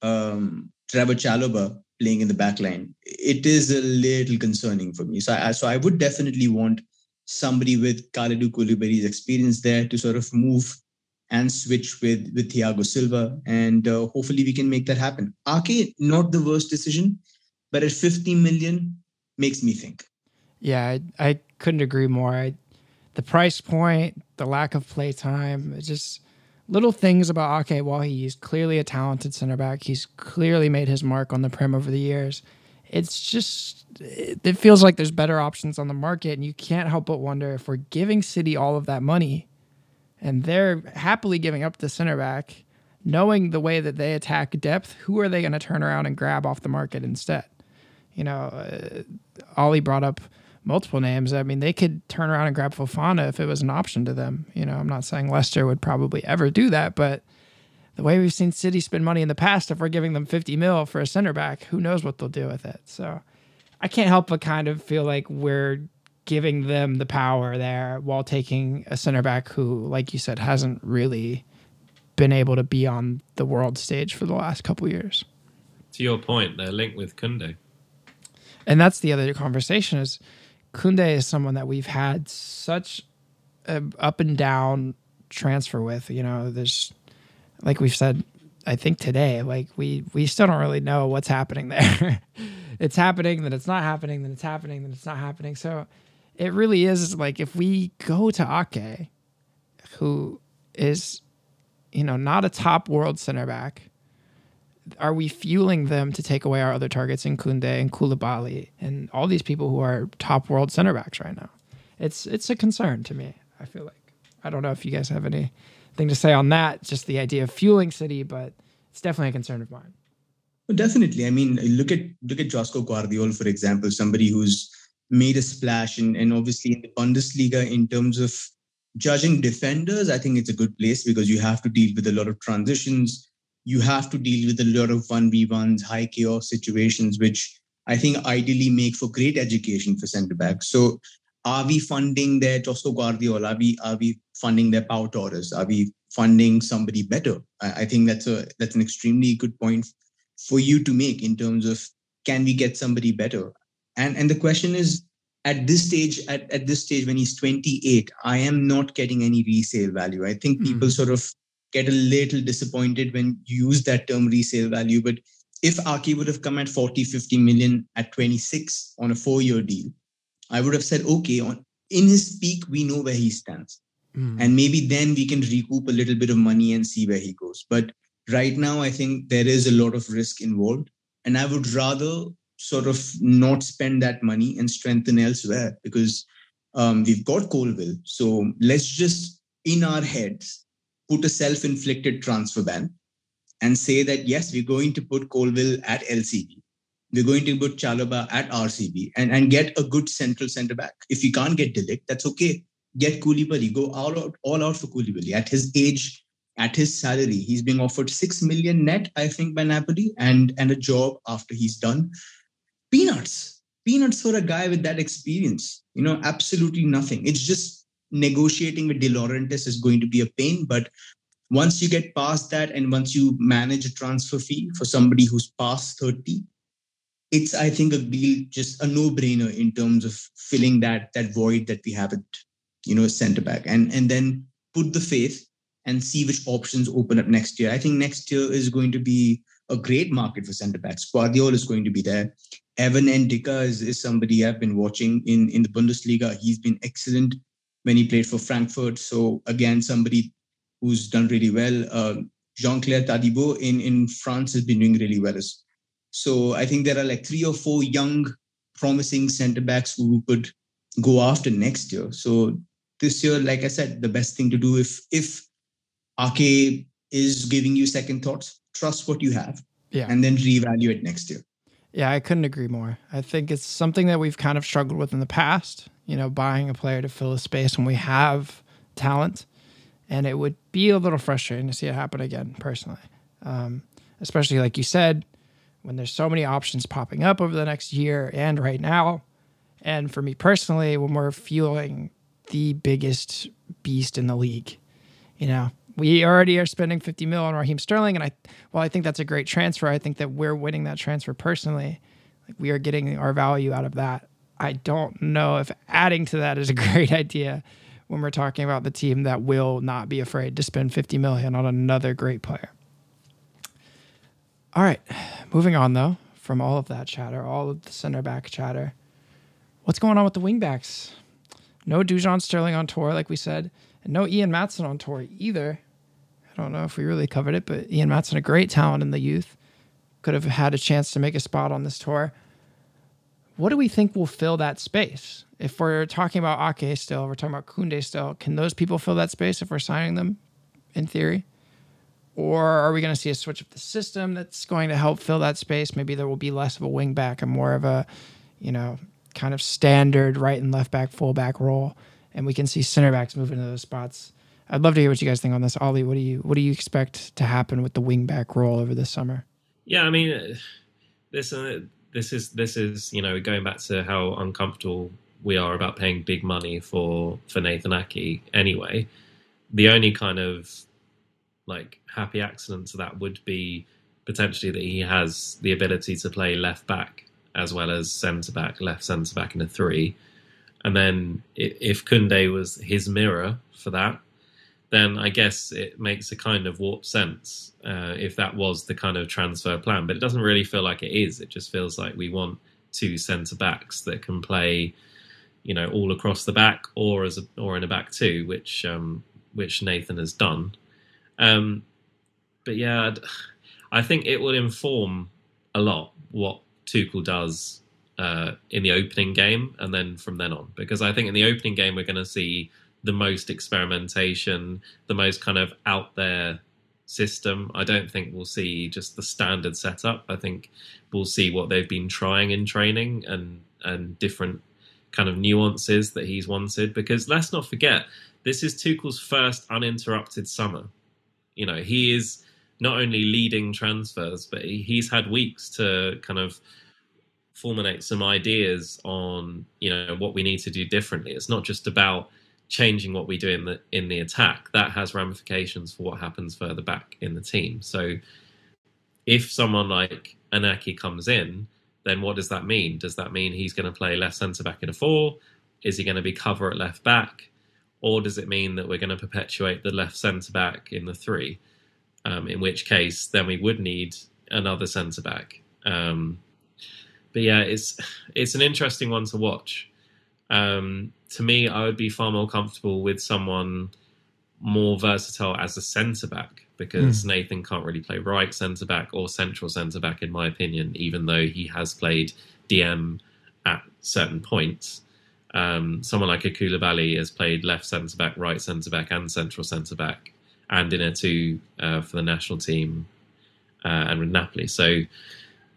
um, Trev Chalobah playing in the back line, it is a little concerning for me. So I, so I would definitely want somebody with Kalidou Koulibaly's experience there to sort of move and switch with, with Thiago Silva. And uh, hopefully we can make that happen. Aké, not the worst decision, but at fifty million makes me think. Yeah, I, I couldn't agree more. I, the price point, the lack of play time, it's just little things about Aké. While he's clearly a talented center back, he's clearly made his mark on the Prem over the years. It's just, it feels like there's better options on the market, and you can't help but wonder if we're giving City all of that money and they're happily giving up the center back, knowing the way that they attack depth, who are they going to turn around and grab off the market instead? You know, uh, Ollie brought up multiple names. I mean, they could turn around and grab Fofana if it was an option to them. You know, I'm not saying Leicester would probably ever do that, but the way we've seen City spend money in the past, if we're giving them fifty mil for a center back, who knows what they'll do with it. So I can't help but kind of feel like we're giving them the power there while taking a center back who, like you said, hasn't really been able to be on the world stage for the last couple of years. To your point, they're linked with Koundé. And that's the other conversation is, Koundé is someone that we've had such an up and down transfer with. You know, there's, like we've said, I think today, like we, we still don't really know what's happening there. It's happening, then it's not happening, then it's happening, then it's not happening. So it really is like if we go to Aké, who is you know, not a top world center back. Are we fueling them to take away our other targets in Koundé and Koulibaly and all these people who are top world center backs right now? It's it's a concern to me, I feel like. I don't know if you guys have anything to say on that, just the idea of fueling City, but it's definitely a concern of mine. Well, definitely. I mean, look at look at Josko Guardiol, for example, somebody who's made a splash and, and obviously in the Bundesliga in terms of judging defenders, I think it's a good place because you have to deal with a lot of transitions. You have to deal with a lot of one v ones, high chaos situations, which I think ideally make for great education for centre-backs. So are we funding their Josko Guardiola? Are we, are we funding their Pau Torres? Are we funding somebody better? I, I think that's a that's an extremely good point for you to make in terms of, can we get somebody better? And and the question is, at this stage, at, at this stage when he's twenty-eight, I am not getting any resale value. I think people mm. sort of get a little disappointed when you use that term resale value. But if Aké would have come at forty, fifty million at twenty-six on a four-year deal, I would have said, okay, on, in his peak, we know where he stands. Mm. And maybe then we can recoup a little bit of money and see where he goes. But right now, I think there is a lot of risk involved. And I would rather sort of not spend that money and strengthen elsewhere because um, we've got Colville. So let's just, in our heads, put a self-inflicted transfer ban and say that, yes, we're going to put Colville at L C B. We're going to put Chalobah at R C B and, and get a good central centre-back. If you can't get De Ligt, that's okay. Get Koulibaly. Go all out, all out for Koulibaly. At his age, at his salary, he's being offered six million net, I think, by Napoli and, and a job after he's done. Peanuts. Peanuts for a guy with that experience. You know, absolutely nothing. It's just negotiating with De Laurentiis is going to be a pain, but once you get past that and once you manage a transfer fee for somebody who's past thirty, it's, I think, a deal, just a no-brainer in terms of filling that that void that we have at, you know, centre-back. And, and then put the faith and see which options open up next year. I think next year is going to be a great market for centre-backs. Guardiola is going to be there. Evan Ndicka is, is somebody I've been watching in, in the Bundesliga. He's been excellent when he played for Frankfurt. So again, somebody who's done really well. Uh, Jean-Claire Tadibo in, in France has been doing really well. So I think there are like three or four young, promising centre-backs who could go after next year. So this year, like I said, the best thing to do if if Aké is giving you second thoughts, trust what you have yeah. and then reevaluate next year. Yeah, I couldn't agree more. I think it's something that we've kind of struggled with in the past. You know, buying a player to fill a space when we have talent. And it would be a little frustrating to see it happen again, personally. Um, especially, like you said, when there's so many options popping up over the next year and right now. And for me personally, when we're fueling the biggest beast in the league, you know, we already are spending fifty mil on Raheem Sterling. And I, while I think that's a great transfer, I think that we're winning that transfer personally. Like, we are getting our value out of that. I don't know if adding to that is a great idea when we're talking about the team that will not be afraid to spend fifty million dollars on another great player. All right, moving on, though, from all of that chatter, all of the center-back chatter, what's going on with the wing-backs? No Dujon Sterling on tour, like we said, and no Ian Matson on tour either. I don't know if we really covered it, but Ian Matson, a great talent in the youth, could have had a chance to make a spot on this tour. What do we think will fill that space? If we're talking about Aké still, we're talking about Koundé still, can those people fill that space if we're signing them, in theory? Or are we going to see a switch of the system that's going to help fill that space? Maybe there will be less of a wing back and more of a, you know, kind of standard right and left back, full back role, and we can see center backs move into those spots. I'd love to hear what you guys think on this. Ollie, what do you what do you expect to happen with the wing back role over this summer? Yeah, I mean, this. Uh... This is, this is, you know, going back to how uncomfortable we are about paying big money for, for Nathan Aké anyway. The only kind of, like, happy accident to that would be potentially that he has the ability to play left back as well as centre-back, left centre-back in a three. And then if Koundé was his mirror for that, then I guess it makes a kind of warped sense uh, if that was the kind of transfer plan. But it doesn't really feel like it is. It just feels like we want two centre-backs that can play, you know, all across the back or as a, or in a back two, which um, which Nathan has done. Um, but yeah, I'd, I think it will inform a lot what Tuchel does uh, in the opening game and then from then on. Because I think in the opening game, we're going to see the most experimentation, the most kind of out there system. I don't think we'll see just the standard setup. I think we'll see what they've been trying in training and and different kind of nuances that he's wanted. Because let's not forget, this is Tuchel's first uninterrupted summer. You know, he is not only leading transfers, but he's had weeks to kind of formulate some ideas on, you know, what we need to do differently. It's not just about changing what we do in the in the attack. That has ramifications for what happens further back in the team. So if someone like Anaki comes in, then what does that mean? Does that mean he's going to play left centre-back in a four? Is he going to be cover at left-back? Or does it mean that we're going to perpetuate the left centre-back in the three? Um, in which case, then we would need another centre-back. Um, but yeah, it's it's an interesting one to watch. Um, to me, I would be far more comfortable with someone more versatile as a centre-back, because mm. Nathan can't really play right centre-back or central centre-back, in my opinion, even though he has played D M at certain points. Um, someone like Koulibaly has played left centre-back, right centre-back and central centre-back, and in a two uh, for the national team uh, and with Napoli. So,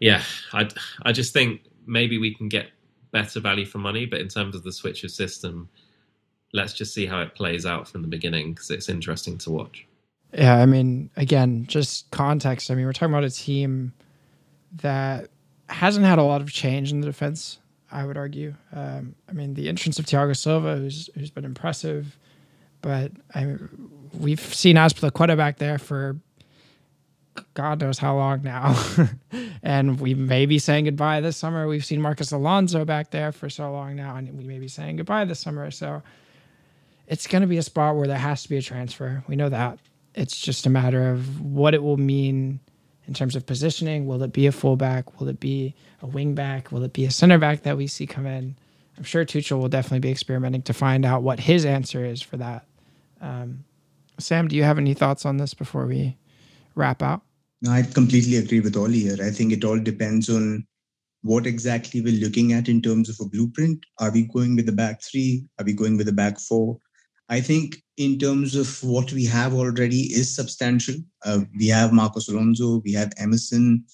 yeah, I, I just think maybe we can get better value for money, but in terms of the switch of system, let's just see how it plays out from the beginning, because it's interesting to watch. Yeah, I mean, again, just context. I mean, we're talking about a team that hasn't had a lot of change in the defense, I would argue. Um, I mean, the entrance of Thiago Silva, who's who's been impressive, but I mean, we've seen Azpilicueta back there for God knows how long now. And we may be saying goodbye this summer. We've seen Marcus Alonso back there for so long now, and we may be saying goodbye this summer. So it's going to be a spot where there has to be a transfer. We know that. It's just a matter of what it will mean in terms of positioning. Will it be a fullback? Will it be a wing back? Will it be a center back that we see come in? I'm sure Tuchel will definitely be experimenting to find out what his answer is for that. Um, Sam, do you have any thoughts on this before we wrap up? No, I completely agree with Ollie here. I think it all depends on what exactly we're looking at in terms of a blueprint. Are we going with the back three? Are we going with the back four? I think in terms of what we have already is substantial. Uh, we have Marcos Alonso, we have Emerson,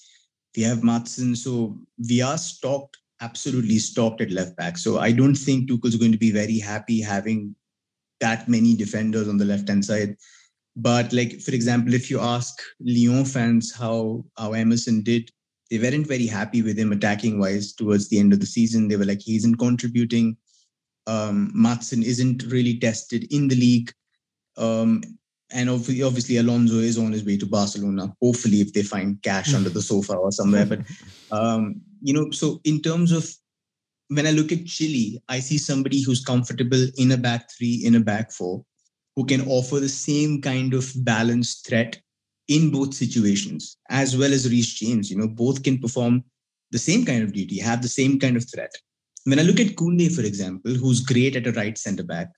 we have Maatsen. So we are stocked, absolutely stocked at left back. So I don't think Tuchel's going to be very happy having that many defenders on the left-hand side. But like, for example, if you ask Lyon fans how, how Emerson did, they weren't very happy with him attacking-wise towards the end of the season. They were like, he isn't contributing. Um, Maatsen isn't really tested in the league. Um, and obviously, obviously, Alonso is on his way to Barcelona, hopefully if they find cash under the sofa or somewhere. But, um, you know, so in terms of when I look at Chile, I see somebody who's comfortable in a back three, in a back four, who can offer the same kind of balanced threat in both situations, as well as Reece James. You know, both can perform the same kind of duty, have the same kind of threat. When I look at Koundé, for example, who's great at a right centre-back,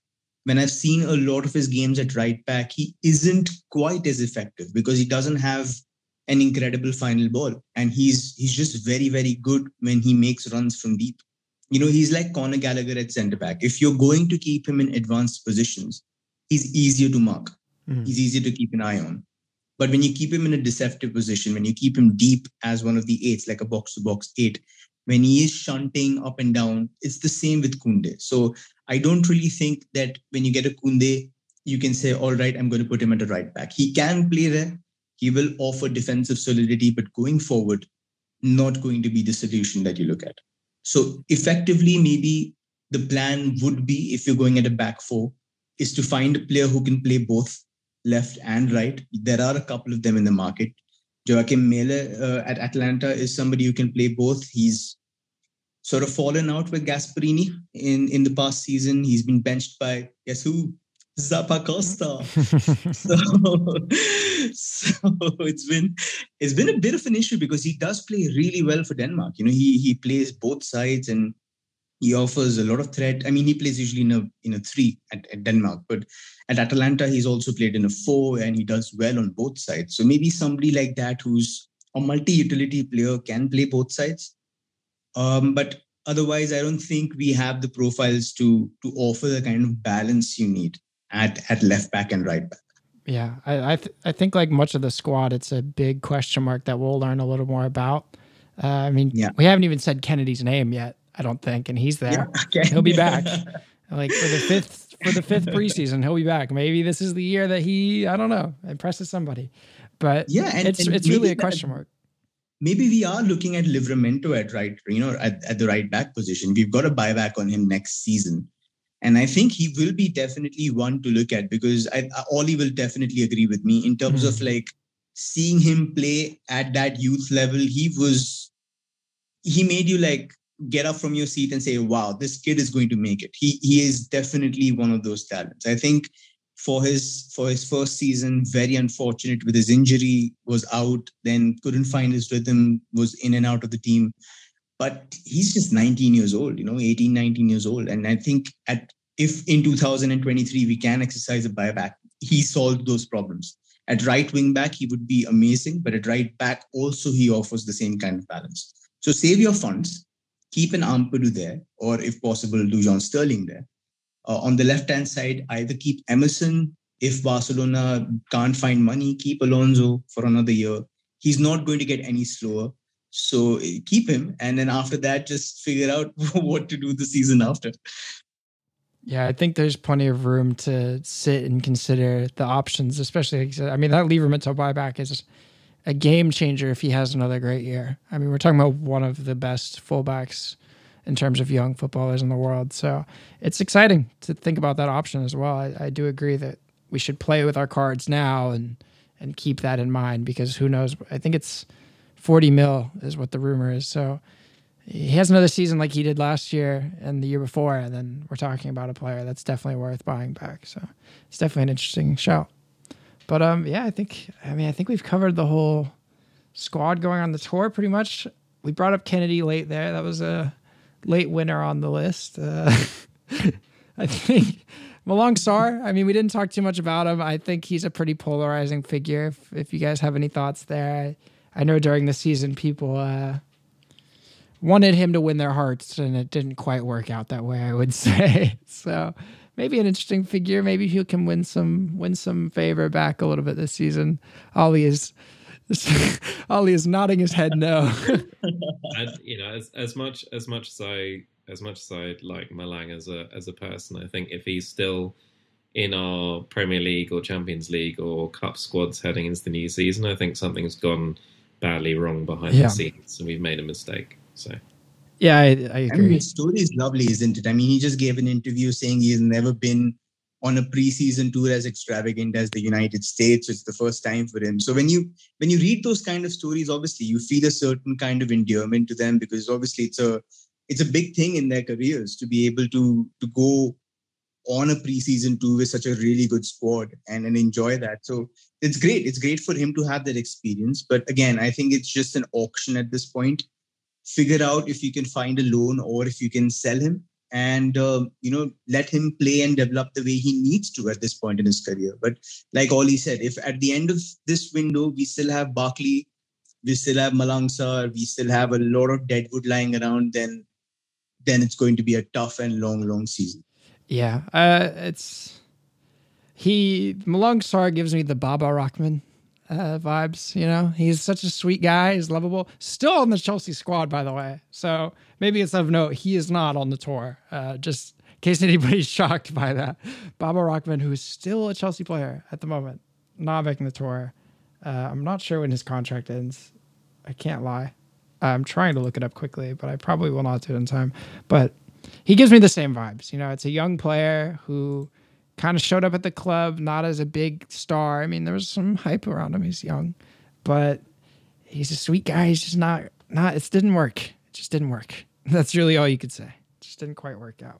when I've seen a lot of his games at right-back, he isn't quite as effective because he doesn't have an incredible final ball. And he's he's just very, very good when he makes runs from deep. You know, he's like Connor Gallagher at centre-back. If you're going to keep him in advanced positions, he's easier to mark. Mm. He's easier to keep an eye on. But when you keep him in a deceptive position, when you keep him deep as one of the eights, like a box-to-box eight, when he is shunting up and down, it's the same with Koundé. So I don't really think that when you get a Koundé, you can say, all right, I'm going to put him at a right back. He can play there. He will offer defensive solidity, but going forward, not going to be the solution that you look at. So effectively, maybe the plan would be, if you're going at a back four, is to find a player who can play both left and right. There are a couple of them in the market. Joachim Mele uh, at Atalanta is somebody who can play both. He's sort of fallen out with Gasperini in, in the past season. He's been benched by, guess who? Zappa Costa. so, so it's been it's been a bit of an issue because he does play really well for Denmark. You know, he he plays both sides and He offers a lot of threat. I mean, he plays usually in a in a three at, at Denmark, but at Atalanta, he's also played in a four and he does well on both sides. So maybe somebody like that who's a multi-utility player can play both sides. Um, but otherwise, I don't think we have the profiles to to offer the kind of balance you need at, at left back and right back. Yeah, I I, th- I think like much of the squad, it's a big question mark that we'll learn a little more about. Uh, I mean, yeah. we haven't even said Kennedy's name yet, I don't think, and he's there. Yeah, okay. He'll be back, like for the fifth for the fifth preseason. He'll be back. Maybe this is the year that he, I don't know, impresses somebody. But yeah, and, it's and it's really a question that, mark. Maybe we are looking at Livramento at right, you know, at, at the right back position. We've got a buyback on him next season. And I think he will be definitely one to look at because I, Ollie will definitely agree with me in terms mm. of like seeing him play at that youth level. He was, he made you like get up from your seat and say, wow, this kid is going to make it. He he is definitely one of those talents. I think for his, for his first season, very unfortunate with his injury, was out, then couldn't find his rhythm, was in and out of the team. But he's just nineteen years old, you know, eighteen, nineteen years old. And I think at if in two thousand twenty-three, we can exercise a buyback, he solved those problems. At right wing back, he would be amazing. But at right back, also, he offers the same kind of balance. So save your funds. Keep an Ampadu there, or if possible, Dujon Sterling there. Uh, on the left-hand side, either keep Emerson. If Barcelona can't find money, keep Alonso for another year. He's not going to get any slower. So keep him, and then after that, just figure out what to do the season after. Yeah, I think there's plenty of room to sit and consider the options, especially, I mean, that Livramento buyback is a game changer if he has another great year. I mean, we're talking about one of the best fullbacks in terms of young footballers in the world. So it's exciting to think about that option as well. I, I do agree that we should play with our cards now and, and keep that in mind because who knows? I think it's forty mil is what the rumor is. So he has another season like he did last year and the year before, and then we're talking about a player that's definitely worth buying back. So it's definitely an interesting shout. But um, yeah, I think, I mean, I think we've covered the whole squad going on the tour pretty much. We brought up Kennedy late there. That was a late winner on the list. Uh, I think Malang Sar, I mean, we didn't talk too much about him. I think he's a pretty polarizing figure. If, if you guys have any thoughts there, I, I know during the season, people uh, wanted him to win their hearts and it didn't quite work out that way, I would say. So maybe an interesting figure. Maybe he can win some win some favor back a little bit this season. Ollie is Ollie is nodding his head no. And, you know, as, as much as much as I as much as I like Malang as a as a person, I think if he's still in our Premier League or Champions League or Cup squads heading into the new season, I think something's gone badly wrong behind yeah. the scenes and we've made a mistake. So. Yeah, I, I agree. I mean, his story is lovely, isn't it? I mean, he just gave an interview saying he has never been on a preseason tour as extravagant as the United States. It's the first time for him. So when you when you read those kind of stories, obviously you feel a certain kind of endearment to them because obviously it's a it's a big thing in their careers to be able to to go on a preseason tour with such a really good squad and, and enjoy that. So it's great. It's great for him to have that experience. But again, I think it's just an auction at this point. Figure out if you can find a loan or if you can sell him and, uh, you know, let him play and develop the way he needs to at this point in his career. But like Ollie said, if at the end of this window, we still have Barkley, we still have Malang Sar, we still have a lot of deadwood lying around, then then it's going to be a tough and long, long season. Yeah, uh, it's he Malang Sar gives me the Baba Rahman Uh, vibes, you know, he's such a sweet guy. He's lovable. Still on the Chelsea squad, by the way. So maybe it's of note. He is not on the tour. Uh, just in case anybody's shocked by that, Baba Rahman, who is still a Chelsea player at the moment, not making the tour. Uh, I'm not sure when his contract ends. I can't lie. I'm trying to look it up quickly, but I probably will not do it in time. But he gives me the same vibes. You know, it's a young player who kind of showed up at the club, not as a big star. I mean, there was some hype around him. He's young, but he's a sweet guy. He's just not, not, it didn't work. It just didn't work. That's really all you could say. It just didn't quite work out.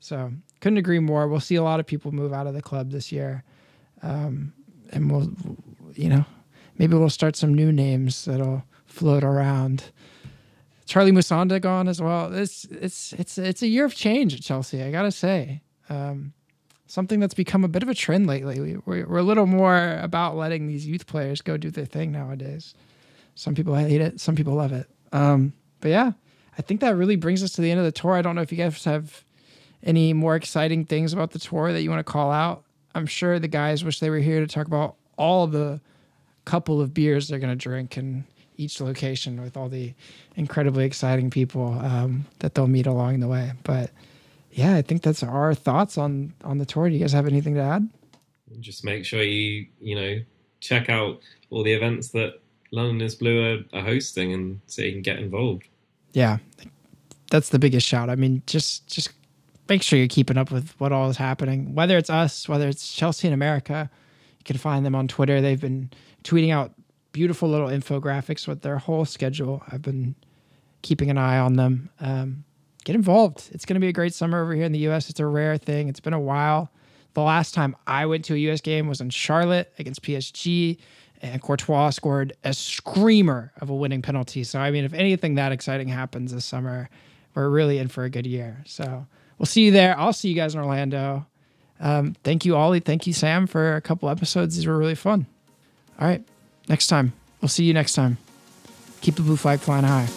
So couldn't agree more. We'll see a lot of people move out of the club this year. Um, and we'll, you know, maybe we'll start some new names that'll float around Charlie Musonda gone as well. It's it's it's it's a year of change at Chelsea, I gotta say. Um, something that's become a bit of a trend lately. We, we're, we're a little more about letting these youth players go do their thing nowadays. Some people hate it, some people love it. Um, but yeah, I think that really brings us to the end of the tour. I don't know if you guys have any more exciting things about the tour that you want to call out. I'm sure the guys wish they were here to talk about all the couple of beers they're going to drink in each location with all the incredibly exciting people um, that they'll meet along the way. But yeah, I think that's our thoughts on, on the tour. Do you guys have anything to add? Just make sure you, you know, check out all the events that London is Blue are, are hosting and so you can get involved. Yeah, that's the biggest shout. I mean, just, just make sure you're keeping up with what all is happening, whether it's us, whether it's Chelsea in America. You can find them on Twitter. They've been tweeting out beautiful little infographics with their whole schedule. I've been keeping an eye on them. Um, get involved. It's going to be a great summer over here in the U S. It's a rare thing. It's been a while. The last time I went to a U S game was in Charlotte against P S G, and Courtois scored a screamer of a winning penalty. So, I mean, if anything that exciting happens this summer, we're really in for a good year. So we'll see you there. I'll see you guys in Orlando. Um, thank you, Ollie. Thank you, Sam, for a couple episodes. These were really fun. All right. Next time. We'll see you next time. Keep the blue flag flying high.